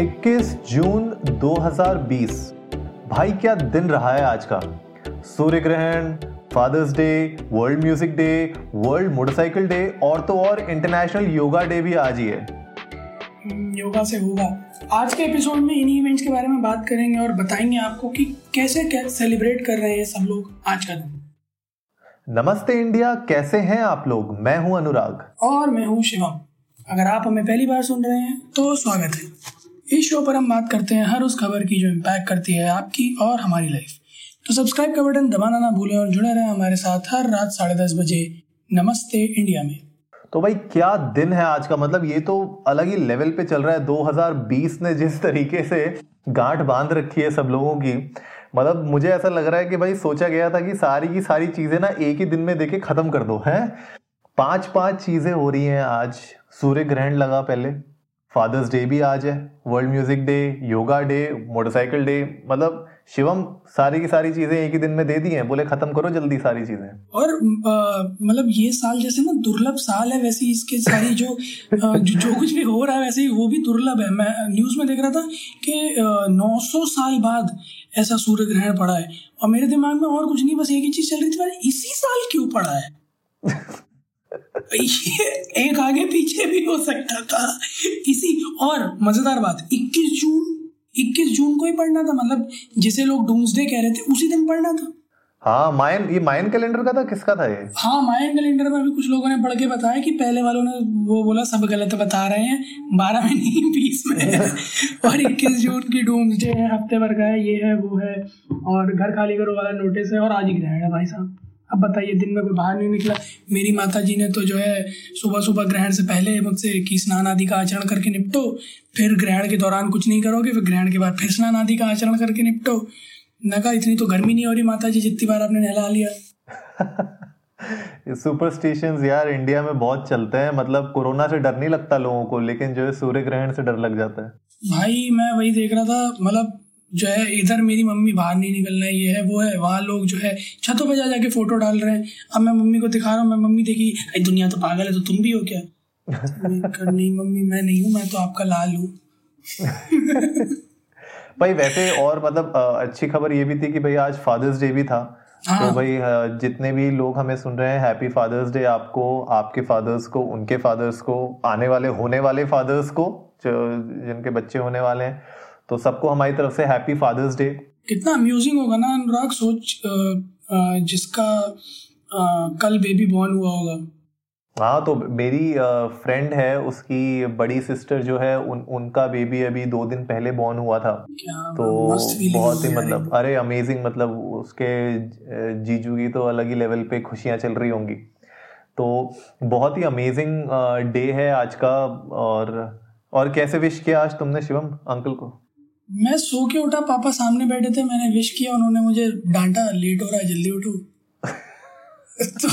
21 जून 2020। भाई क्या दिन रहा है आज का। सूर्य ग्रहण, Father's Day, World music Day, World Motorcycle Day और तो और इंटरनेशनल योगा डे भी आज ही है। योगा से होगा। आज के एपिसोड में इन्हीं इवेंट्स के बारे में बात करेंगे और बताएंगे आपको कि कैसे सेलिब्रेट कर रहे हैं सब लोग आज का दिन। नमस्ते इंडिया, कैसे हैं आप लोग। मैं हूं अनुराग और मैं हूं शिवम। अगर आप हमें पहली बार सुन रहे हैं तो स्वागत है। इस शो पर हम बात करते हैं हर उस खबर की जो इम्पैक्ट करती है आपकी और हमारी लाइफ। तो सब्सक्राइब का बटन दबाना ना भूलें और जुड़े रहें हमारे साथ हर रात 10:30 बजे नमस्ते इंडिया में। तो भाई क्या दिन है आज का। मतलब ये तो अलग ही लेवल पे चल रहा है। 2020 ने जिस तरीके से गांठ बांध रखी है सब लोगों की, मतलब मुझे ऐसा लग रहा है कि भाई सोचा गया था कि सारी की सारी चीजें ना एक ही दिन में देके खत्म कर दो। हैं 5-5 चीजें हो रही हैं आज। सूर्य ग्रहण लगा पहले, फादर्स डे भी आज है, world music day, yoga day, motorcycle day. मतलब शिवम सारी की सारी चीजें एक ही दिन में दे दी हैं, बोले खत्म करो जल्दी सारी चीजें। और मतलब ये साल जैसे ना दुर्लभ साल है, वैसे इसके सारी जो कुछ भी हो रहा है वैसे वो भी दुर्लभ है। मैं न्यूज में देख रहा था कि 900 साल बाद ऐसा सूर्य ग्रहण पड़ा है और मेरे दिमाग में और कुछ नहीं, बस एक ही चीज चल रही थी, मैंने इसी साल क्यों पड़ा है। ये एक आगे पीछे भी हो सकता था इसी। और मजेदार बात 21 जून को ही पढ़ना था, मतलब जिसे लोग डूम्सडे कह रहे थे उसी दिन पढ़ना था। हाँ, मायन कैलेंडर का था, किसका था ये। हाँ, मायन कैलेंडर में भी कुछ लोगों ने पढ़ के बताया कि पहले वालों ने वो बोला सब गलत बता रहे हैं, 12 में नहीं 20 में और 21 जून की डूम्सडे है, हफ्ते भर का है, ये है वो है और घर खाली करो वाला नोटिस है और आज ही ग्रहण है। भाई साहब अब बताइए, दिन में कोई बाहर नहीं निकला। मेरी माता जी ने तो जो है सुबह सुबह ग्रहण से पहले मुझसे कि स्नान आदि का आचरण करके निपटो, फिर ग्रहण के दौरान कुछ नहीं करोगे, फिर ग्रहण के बाद फिर स्नान आदि का आचरण करके निपटो। न कहा इतनी तो गर्मी नहीं हो रही माता जी जितनी बार आपने नहला लिया। सुपरस्टिशंस यार इंडिया में बहुत चलते हैं। मतलब कोरोना से डर नहीं लगता लोगों को, लेकिन जो है सूर्य ग्रहण से डर लग जाता है। भाई मैं वही देख रहा था, मतलब जो है इधर मेरी मम्मी बाहर नहीं निकलना है, ये है वो है, वहाँ लोग जो है छतों पर जाके फोटो डाल रहे हैं। अब मैं मम्मी को दिखा रहा हूँ, मैं मम्मी देखी अरे दुनिया तो पागल है, तो तुम भी हो क्या। नहीं मम्मी मैं नहीं हूँ, मैं तो आपका लाल हूँ। भाई वैसे और मतलब अच्छी खबर ये भी थी कि भाई आज फादर्स डे भी था। हाँ। तो भाई जितने भी लोग हमें सुन रहे हैं, हैप्पी फादर्स डे आपको, आपके फादर्स को, उनके फादर्स को, आने वाले होने वाले फादर्स को जिनके बच्चे होने वाले हैं, तो सबको हमारी तरफ से हैप्पी फादर्स डे। कितना अम्यूजिंग होगा ना अनुराग, सोच जिसका कल बेबी बॉर्न हुआ होगा। हाँ, तो मेरी फ्रेंड है, उसकी बड़ी सिस्टर जो है उनका बेबी अभी 2 दिन पहले बॉर्न हुआ था। तो बहुत ही मतलब अरे अमेजिंग, मतलब उसके जीजू की तो अलग ही लेवल पे खुशियाँ चल रही होंगी। तो बहुत ही अमेजिंग डे है आज का। और कैसे विश किया आज तुमने शिवम अंकल को। मैं सो के उठा, पापा सामने बैठे थे, मैंने विश किया, उन्होंने मुझे डांटा लेट हो रहा है जल्दी उठो। तो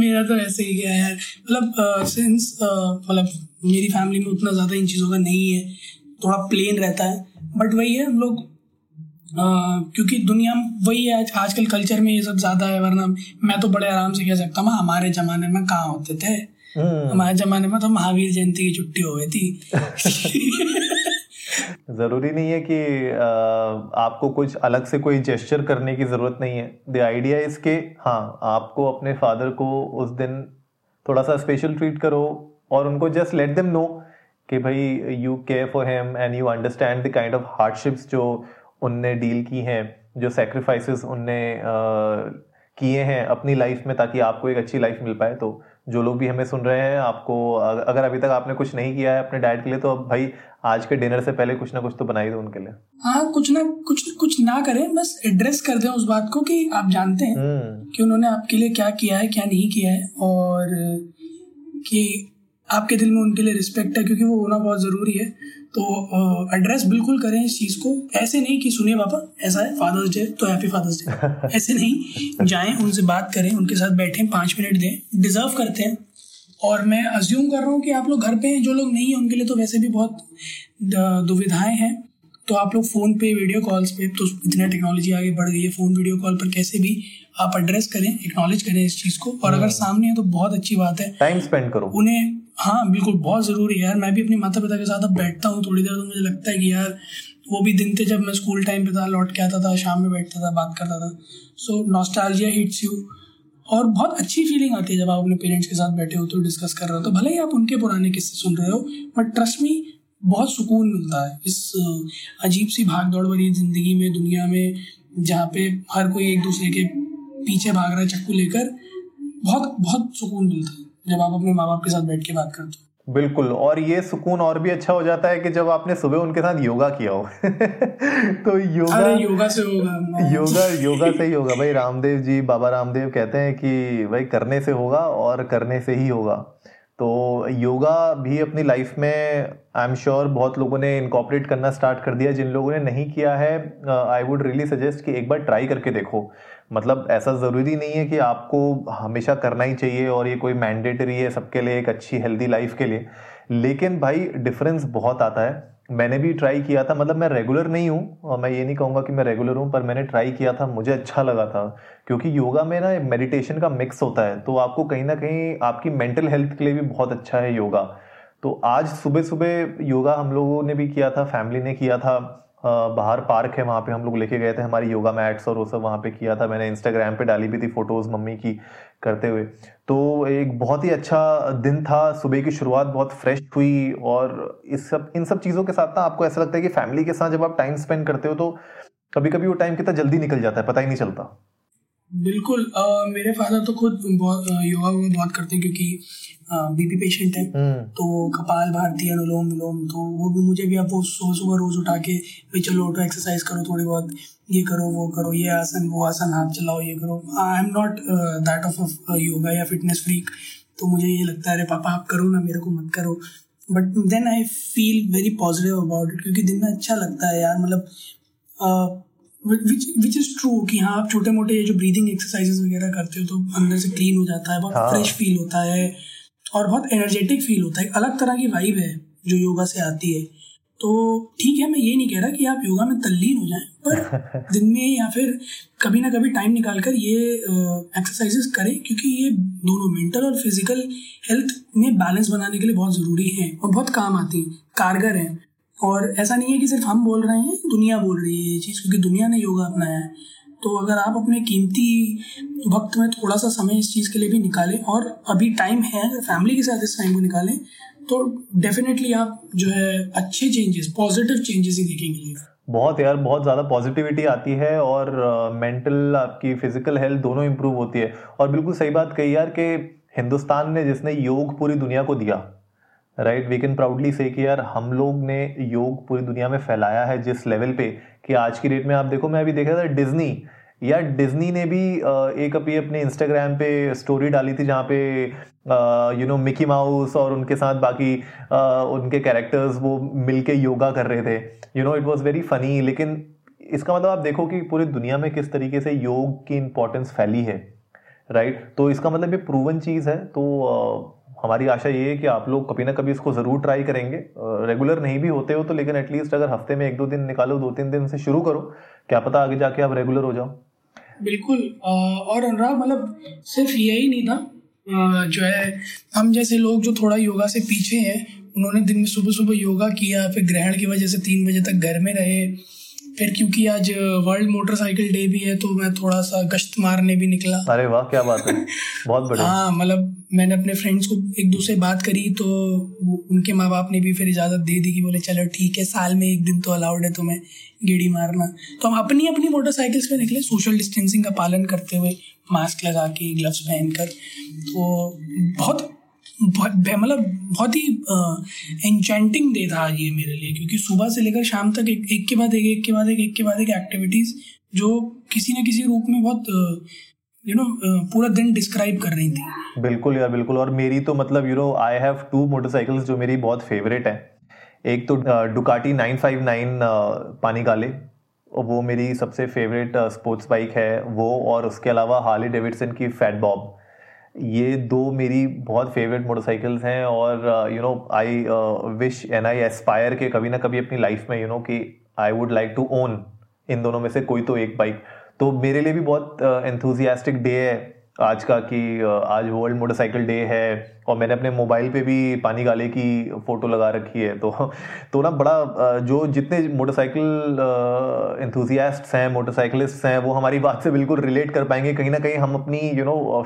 मेरा तो ऐसे ही गया यार। मतलब सिंस मतलब मेरी फैमिली में उतना ज़्यादा इन चीज़ों का नहीं है, थोड़ा प्लेन रहता है, बट वही है हम लोग क्योंकि दुनिया वही है आजकल कल्चर में ये सब ज़्यादा है, वरना मैं तो बड़े आराम से कह सकता हूँ हमारे ज़माने में कहाँ होते थे। हमारे जमाने में तो महावीर जयंती की छुट्टी हो गई थी। जरूरी नहीं है कि आपको कुछ अलग से कोई जेस्चर करने की जरूरत नहीं है। द आइडिया इज के हाँ आपको अपने फादर को उस दिन थोड़ा सा स्पेशल ट्रीट करो और उनको जस्ट लेट देम नो कि भाई you care for him and you understand the kind of hardships जो उनने डील की हैं, जो सेक्रीफाइसेस उनने किए हैं अपनी लाइफ में, ताकि आपको एक अच्छी लाइफ मिल पाए। तो जो लोग भी हमें सुन रहे हैं, आपको अगर अभी तक आपने कुछ नहीं किया है अपने डैड के लिए, तो अब भाई आज के डिनर से पहले कुछ ना कुछ तो बनाई दो उनके लिए। हाँ, कुछ ना करें, बस एड्रेस कर दें उस बात को कि आप जानते हैं कि उन्होंने आपके लिए क्या किया है क्या नहीं किया है, और कि आपके दिल में उनके लिए रिस्पेक्ट है, क्योंकि वो होना बहुत ज़रूरी है। तो एड्रेस बिल्कुल करें इस चीज़ को, ऐसे नहीं कि सुनिए पापा ऐसा है फादर्स डे तो हैप्पी फादर्स डे, ऐसे नहीं। जाएं उनसे बात करें, उनके साथ बैठें, 5 मिनट दें, डिज़र्व करते हैं। और मैं अज्यूम कर रहा हूँ कि आप लोग घर पे हैं, जो लोग नहीं हैं उनके लिए तो वैसे भी बहुत दुविधाएँ हैं, तो आप लोग फ़ोन पे, वीडियो कॉल्स पे, तो इतना टेक्नोलॉजी आगे बढ़ गई है, फ़ोन वीडियो कॉल पर कैसे भी आप एड्रेस करें, एक्नॉलेज करें इस चीज़ को। और अगर सामने है तो बहुत अच्छी बात है, टाइम स्पेंड करो उन्हें। हाँ बिल्कुल, बहुत ज़रूरी है यार। मैं भी अपने माता पिता के साथ अब बैठता हूँ थोड़ी देर तो मुझे लगता है कि यार वो भी दिन थे जब मैं स्कूल टाइम पे था, लौट के आता था, शाम में बैठता था, बात करता था। सो नॉस्टैल्जिया हिट्स यू और बहुत अच्छी फीलिंग आती है जब आप अपने पेरेंट्स के साथ बैठे हो तो डिस्कस कर रहे हो, तो भले ही आप उनके पुराने किस्से सुन रहे हो बट ट्रस्ट मी बहुत सुकून मिलता है इस अजीब सी भाग दौड़ वाली ज़िंदगी में, दुनिया में, जहाँ पे हर कोई एक दूसरे के पीछे भाग रहा है चक्कू लेकर। बहुत बहुत सुकून मिलता है जब आप अपने माँ बाप के साथ बैठ के बात करते हो। बिल्कुल, और ये सुकून और भी अच्छा हो जाता है कि जब आपने सुबह उनके साथ योगा किया हो तो योगा से ही होगा भाई। रामदेव जी, बाबा रामदेव कहते हैं कि भाई करने से होगा और करने से ही होगा। तो योगा भी अपनी लाइफ में आई एम श्योर बहुत लोगों ने इनकॉर्पोरेट करना स्टार्ट कर दिया। जिन लोगों ने नहीं किया है, आई वुड रियली सजेस्ट कि एक बार ट्राई करके देखो। मतलब ऐसा ज़रूरी नहीं है कि आपको हमेशा करना ही चाहिए और ये कोई मैंडेटरी है सबके लिए एक अच्छी हेल्दी लाइफ के लिए, लेकिन भाई डिफरेंस बहुत आता है। मैंने भी ट्राई किया था, मतलब मैं रेगुलर नहीं हूँ और मैं ये नहीं कहूँगा कि मैं रेगुलर हूँ, पर मैंने ट्राई किया था, मुझे अच्छा लगा था। क्योंकि योगा में ना मेडिटेशन का मिक्स होता है, तो आपको कहीं ना कहीं आपकी मेंटल हेल्थ के लिए भी बहुत अच्छा है योगा। तो आज सुबह सुबह योगा हम लोगों ने भी किया था, फैमिली ने किया था। बाहर पार्क है, वहाँ पे हम लोग लेके गए थे हमारी योगा मैट्स और वो सब वहाँ पे किया था। मैंने इंस्टाग्राम पे डाली भी थी फोटोज़ मम्मी की करते हुए। तो एक बहुत ही अच्छा दिन था, सुबह की शुरुआत बहुत फ्रेश हुई। और इन सब चीज़ों के साथ ना आपको ऐसा लगता है कि फैमिली के साथ जब आप टाइम स्पेंड करते हो तो कभी कभी वो टाइम कितना जल्दी निकल जाता है पता ही नहीं चलता। बिल्कुल, मेरे फादर तो खुद योगा बहुत करते हैं क्योंकि बीपी पेशेंट है, तो कपाल भारती, अनुलोम विलोम, तो वो भी मुझे भी अब वो सुबह सुबह रोज उठा के भाई चलो उठो, एक्सरसाइज करो, थोड़ी बहुत ये करो वो करो, ये आसन वो आसन, हाथ चलाओ, ये करो। I am not that of yoga या फिटनेस फ्रीक, तो मुझे ये लगता है अरे पापा आप करो ना, मेरे को मत करो। But then I feel very positive about it क्योंकि दिन में अच्छा लगता है यार, मतलब which is true कि हाँ आप छोटे मोटे जो ब्रीदिंग एक्सरसाइजेस वगैरह करते हो तो अंदर से क्लीन हो जाता है, बहुत फ्रेश फील होता है और बहुत एनर्जेटिक फील होता है। अलग तरह की वाइब है जो योगा से आती है। तो ठीक है, मैं ये नहीं कह रहा कि आप योगा में तल्लीन हो जाएं, पर दिन में या फिर कभी ना कभी टाइम निकाल कर ये एक्सरसाइजेस करें क्योंकि ये दोनों मेंटल और फिजिकल हेल्थ में बैलेंस बनाने के लिए बहुत ज़रूरी है और बहुत काम आती हैं, कारगर हैं। और ऐसा नहीं है कि सिर्फ हम बोल रहे हैं, दुनिया बोल रही है ये चीज़ क्योंकि दुनिया ने योगा अपनाया है। तो अगर आप अपने कीमती वक्त में थोड़ा सा समय इस चीज़ के लिए भी निकालें और अभी टाइम है, अगर फैमिली के साथ इस टाइम को निकालें तो डेफिनेटली आप जो है अच्छे चेंजेस, पॉजिटिव चेंजेस ही देखेंगे। बहुत यार, बहुत ज़्यादा पॉजिटिविटी आती है और मेंटल आपकी फिजिकल हेल्थ दोनों इम्प्रूव होती है। और बिल्कुल सही बात कही यार कि हिंदुस्तान ने जिसने योग पूरी दुनिया को दिया, राइट, वी कैन प्राउडली से कि यार हम लोग ने योग पूरी दुनिया में फैलाया है जिस लेवल पे कि आज की डेट में आप देखो। मैं अभी देख रहा था डिज्नी ने भी एक अभी अपने इंस्टाग्राम पे स्टोरी डाली थी जहाँ पे मिकी माउस और उनके साथ बाकी उनके कैरेक्टर्स वो मिलके योगा कर रहे थे। It was very funny. लेकिन इसका मतलब आप देखो कि पूरी दुनिया में किस तरीके से योग की इम्पोर्टेंस फैली है, राइट। तो इसका मतलब ये प्रूवन चीज़ है। तो हमारी आशा ये है कि आप लोग कभी ना कभी इसको ज़रूर ट्राई करेंगे। रेगुलर नहीं भी होते हो तो लेकिन एटलीस्ट अगर हफ्ते में 1-2 दिन निकालो, 2-3 दिन से शुरू करो, क्या पता आगे जाके आप रेगुलर हो जाओ। बिल्कुल। और अनुराग, मतलब सिर्फ यही नहीं था जो है हम जैसे लोग जो थोड़ा योगा से पीछे हैं उन्होंने दिन में सुबह सुबह योगा किया, फिर ग्रहण की वजह से 3 बजे तक घर में रहे, फिर क्योंकि आज वर्ल्ड मोटरसाइकिल डे भी है तो मैं थोड़ा सा गश्त मारने भी निकला। अरे वाह, क्या बात है, बहुत बढ़िया। हाँ, मतलब मैंने अपने फ्रेंड्स को एक दूसरे बात करी तो उनके माँ बाप ने भी फिर इजाज़त दे दी कि बोले चलो ठीक है, साल में 1 दिन तो अलाउड है तुम्हें गेड़ी मारना। तो हम अपनी अपनी मोटरसाइकिल्स पे निकले, सोशल डिस्टेंसिंग का पालन करते हुए, मास्क लगा के, ग्लव्स पहन कर। तो बहुत ही एन्चेंटिंग डे था ये मेरे लिए क्योंकि सुबह से लेकर शाम तक एक के बाद एक एक्टिविटीज़ जो किसी न किसी रूप में बहुत पूरा दिन डिस्क्राइब कर रही थी। बिल्कुल यार, बिल्कुल। और मेरी तो मतलब आई हैव 2 मोटरसाइकिल्स जो मेरी बहुत फेवरेट है। एक तो डुकाटी 959 पानीगाले, वो मेरी सबसे फेवरेट स्पोर्ट्स बाइक है वो, और उसके अलावा हार्ली डेविडसन की फैटबॉब। ये 2 मेरी बहुत फेवरेट मोटरसाइकिल्स हैं। और I wish and I aspire के कभी ना कभी अपनी लाइफ में कि I would like to own इन दोनों में से कोई तो एक बाइक। तो मेरे लिए भी बहुत एंथुजियास्टिक डे है आज का कि आज वर्ल्ड मोटरसाइकिल डे है और मैंने अपने मोबाइल पे भी पानीगाले की फ़ोटो लगा रखी है। तो ना बड़ा जो जितने मोटरसाइकिल एंथुसियास्ट्स हैं, मोटरसाइकिलिस्ट्स हैं, वो हमारी बात से बिल्कुल रिलेट कर पाएंगे। कहीं ना कहीं हम अपनी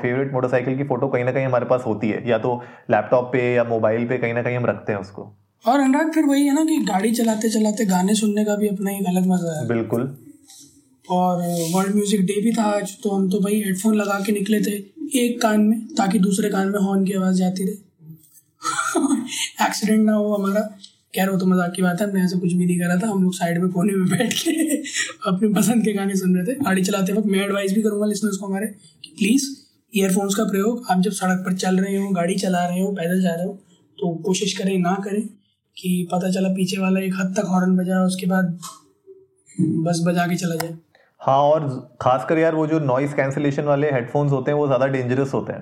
फेवरेट मोटरसाइकिल की फ़ोटो कहीं ना कहीं हमारे पास होती है, या तो लैपटॉप पे या मोबाइल पे कहीं ना कहीं हम रखते हैं उसको। और अनुराग फिर वही है ना कि गाड़ी चलाते चलाते गाने सुनने का भी अपना ही अलग मज़ा है। बिल्कुल। और वर्ल्ड म्यूजिक डे भी था आज, तो हम तो भाई हेडफोन लगा के निकले थे एक कान में ताकि दूसरे कान में हॉर्न की आवाज़ जाती रहे एक्सीडेंट ना हो हमारा। खैर वो तो मजाक की बात है, हमने ऐसा कुछ भी नहीं करा था। हम लोग साइड में कोने में बैठ के अपने पसंद के गाने सुन रहे थे गाड़ी चलाते वक्त। मैं एडवाइस भी करूँगा लिसनर्स को हमारे कि प्लीज़ ईयरफोन्स का प्रयोग आप जब सड़क पर चल रहे हो, गाड़ी चला रहे हो, पैदल जा रहे हो तो कोशिश करें ना करें कि पता चला पीछे वाला एक हद तक हॉर्न बजाया, उसके बाद बस बजा के चला जाए। हाँ, और खासकर यार वो जो नॉइस कैंसिलेशन वाले हेडफोन्स होते हैं वो ज़्यादा डेंजरस होते हैं।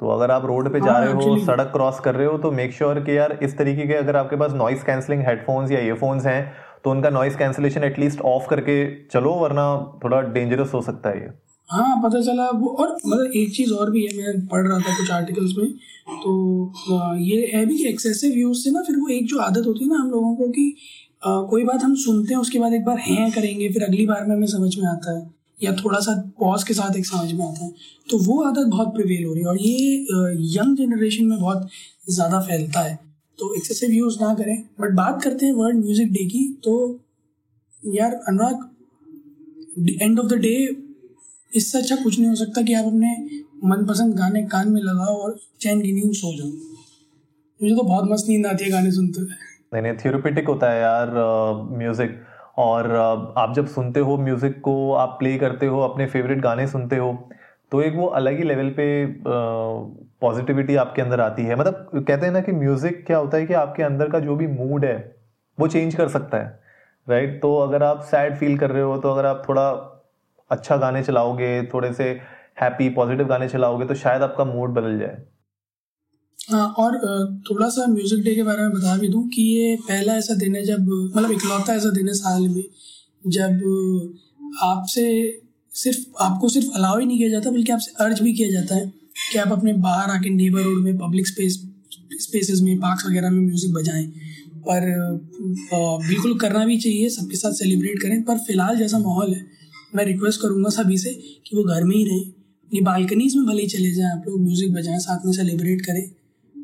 तो अगर आप रोड पे जा रहे हो, सड़क क्रॉस कर रहे हो, तो मेक श्योर कि यार इस तरीके के अगर आपके पास नॉइस कैंसलिंग हेडफोन्स या ईयरफोन्स हैं तो उनका नॉइस कैंसिलेशन एटलीस्ट ऑफ करके चलो, वरना थोड़ा डेंजरस हो सकता है ये। हाँ, पता चला वो। और मतलब एक चीज़ और भी है, मैं पढ़ रहा था कुछ आर्टिकल्स में, तो ये है भी कि एक्सेसिव यूज़ से ना फिर वो एक जो आदत होती है ना हम लोगों को कि कोई बात हम सुनते हैं उसके बाद एक बार हैं करेंगे, फिर अगली बार में हमें समझ में आता है या थोड़ा सा पॉज के साथ एक समझ में आता है, तो वो आदत बहुत प्रिवेल हो रही है और ये यंग जनरेशन में बहुत ज़्यादा फैलता है। तो एक्सेसिव यूज़ ना करें। बट बात करते हैं वर्ल्ड म्यूज़िक डे की, तो यार Anurag end of the day इससे अच्छा कुछ नहीं हो सकता कि आप अपने मनपसंद गाने कान में लगाओ और चैन की नींद सो जाओ। मुझे तो बहुत मस्त नींद आती है गाने सुनते हुए। नहीं, थेरेप्यूटिक होता है यार म्यूज़िक। और आप जब सुनते हो म्यूज़िक को, आप प्ले करते हो, अपने फेवरेट गाने सुनते हो, तो एक वो अलग ही लेवल पे पॉजिटिविटी आपके अंदर आती है। मतलब कहते हैं ना कि म्यूज़िक क्या होता है कि आपके अंदर का जो भी मूड है वो चेंज कर सकता है, राइट। तो अगर आप सैड फील कर रहे हो तो अगर आप थोड़ा अच्छा गाने चलाओगे, थोड़े से हैप्पी पॉजिटिव गाने चलाओगे तो शायद आपका मूड बदल जाए। हाँ, और थोड़ा सा म्यूज़िक डे के बारे में बता भी दूं कि ये पहला ऐसा दिन है जब मतलब इकलौता ऐसा दिन है साल में जब आपसे सिर्फ आपको सिर्फ अलाउ ही नहीं किया जाता बल्कि आपसे अर्ज भी किया जाता है कि आप अपने बाहर आके नेबरहुड में, पब्लिक स्पेसेस में, पार्क्स वगैरह में म्यूज़िक बजाएं। पर बिल्कुल करना भी चाहिए, सबके साथ सेलिब्रेट करें। पर फिलहाल जैसा माहौल है मैं रिक्वेस्ट करूँगा सभी से कि वो घर में ही रहें, अपनी बालकनीज में भले ही चले जाएं, आप लोग म्यूज़िक बजाएं, साथ में सेलिब्रेट करें,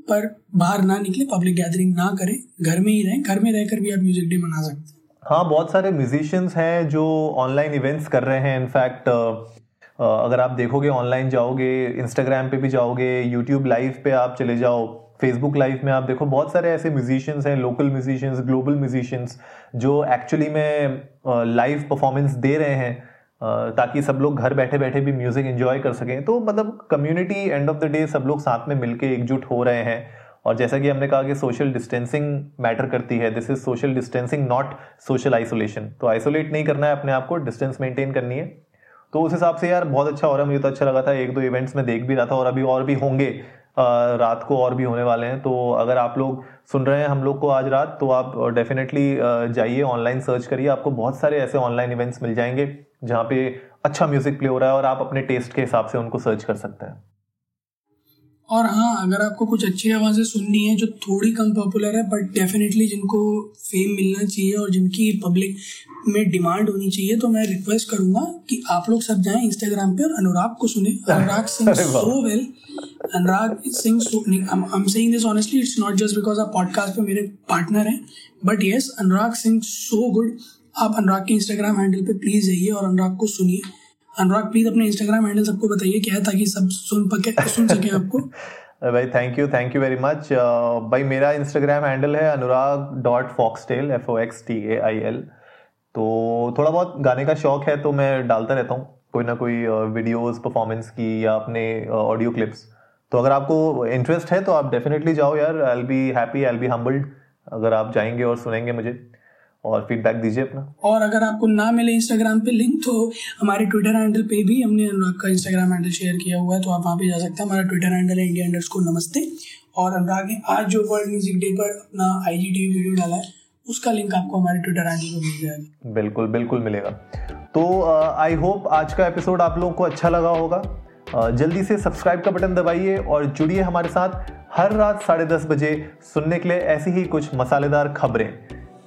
पर बाहर ना निकले, पब्लिक गैदरिंग ना करें, घर में ही रहें। घर में रहकर भी आप म्यूज़िक डे मना सकते हैं। हाँ, बहुत सारे म्यूजिशियंस हैं जो ऑनलाइन इवेंट्स कर रहे हैं। इनफैक्ट अगर आप देखोगे, ऑनलाइन जाओगे, इंस्टाग्राम पे भी जाओगे, यूट्यूब लाइव पे आप चले जाओ, फेसबुक लाइव में आप देखो, बहुत सारे ऐसे म्यूजिशियंस हैं, लोकल म्यूजिशियंस, ग्लोबल म्यूजिशियंस, जो एक्चुअली में लाइव परफॉर्मेंस दे रहे हैं ताकि सब लोग घर बैठे बैठे भी म्यूज़िक एंजॉय कर सकें। तो मतलब community end of the day सब लोग साथ में मिलके एकजुट हो रहे हैं। और जैसा कि हमने कहा कि सोशल डिस्टेंसिंग मैटर करती है, this is social distancing, not social isolation. तो आइसोलेट नहीं करना है अपने आप को, डिस्टेंस मेंटेन करनी है। तो उस हिसाब से यार बहुत अच्छा हो रहा है, मुझे तो अच्छा लगा था। एक दो इवेंट्स में देख भी रहा था और अभी और भी होंगे, रात को और भी होने वाले हैं। तो अगर आप लोग सुन रहे हैं हम लोग को आज रात, तो आप डेफिनेटली जाइए, ऑनलाइन सर्च करिए, आपको बहुत सारे ऐसे ऑनलाइन इवेंट्स मिल जाएंगे जहाँ पे अच्छा म्यूजिक प्ले हो रहा है और आप अपने टेस्ट के हिसाब से उनको सर्च कर सकते हैं। और हाँ, अगर आपको कुछ अच्छी आवाज़ें सुननी है जो थोड़ी कम पॉपुलर है बट डेफिनेटली जिनको फेम मिलना चाहिए और जिनकी पब्लिक में डिमांड होनी चाहिए, तो मैं रिक्वेस्ट करूँगा कि आप लोग सब जाएं इंस्टाग्राम पे और अनुराग को सुने। Anurag sing so well, Anurag sing so, I am saying this honestly, it's not just because आप पॉडकास्ट पे मेरे पार्टनर हैं, but yes, Anurag Singh so good. आप अनुराग के इंस्टाग्राम हैंडल पे प्लीज़ जाइए और अनुराग को सुनिए। अनुराग प्लीज़ अपने इंस्टाग्राम हैंडल सबको बताइए क्या है ताकि सब सुन सकें आपको। भाई थैंक यू वेरी मच। भाई मेरा इंस्टाग्राम हैंडल है anurag.foxtail, foxtail। तो थोड़ा बहुत गाने का शौक है तो मैं डालता रहता हूँ कोई ना कोई वीडियोस परफॉर्मेंस की या अपने ऑडियो क्लिप्स। तो अगर आपको इंटरेस्ट है तो आप डेफिनेटली जाओ यार, I will be happy, I will be humbled अगर आप जाएंगे और सुनेंगे मुझे, और फीडबैक दीजिए अपना। और अगर आपको ना मिले इंस्टाग्राम पे लिंक, तो हमारे ट्विटर हैंडल पे भी हमने अनुराग का इंस्टाग्राम हैंडल शेयर किया हुआ है, तो आप वहाँ पे जा सकते हैं। हमारा ट्विटर हैंडल है india_namaste। और अनुराग ने आज जो वर्ल्ड म्यूजिक डे पर अपना IGTV वीडियो डाला है उसका लिंक आपको हमारे ट्विटर हैंडल पे मिल जाएगा। बिल्कुल बिल्कुल मिलेगा। तो आई होप आज का एपिसोड आप लोगों को अच्छा लगा होगा। जल्दी से सब्सक्राइब का बटन दबाइए और जुड़िए हमारे साथ हर रात 10:30 बजे सुनने के लिए ऐसी ही कुछ मसालेदार खबरें।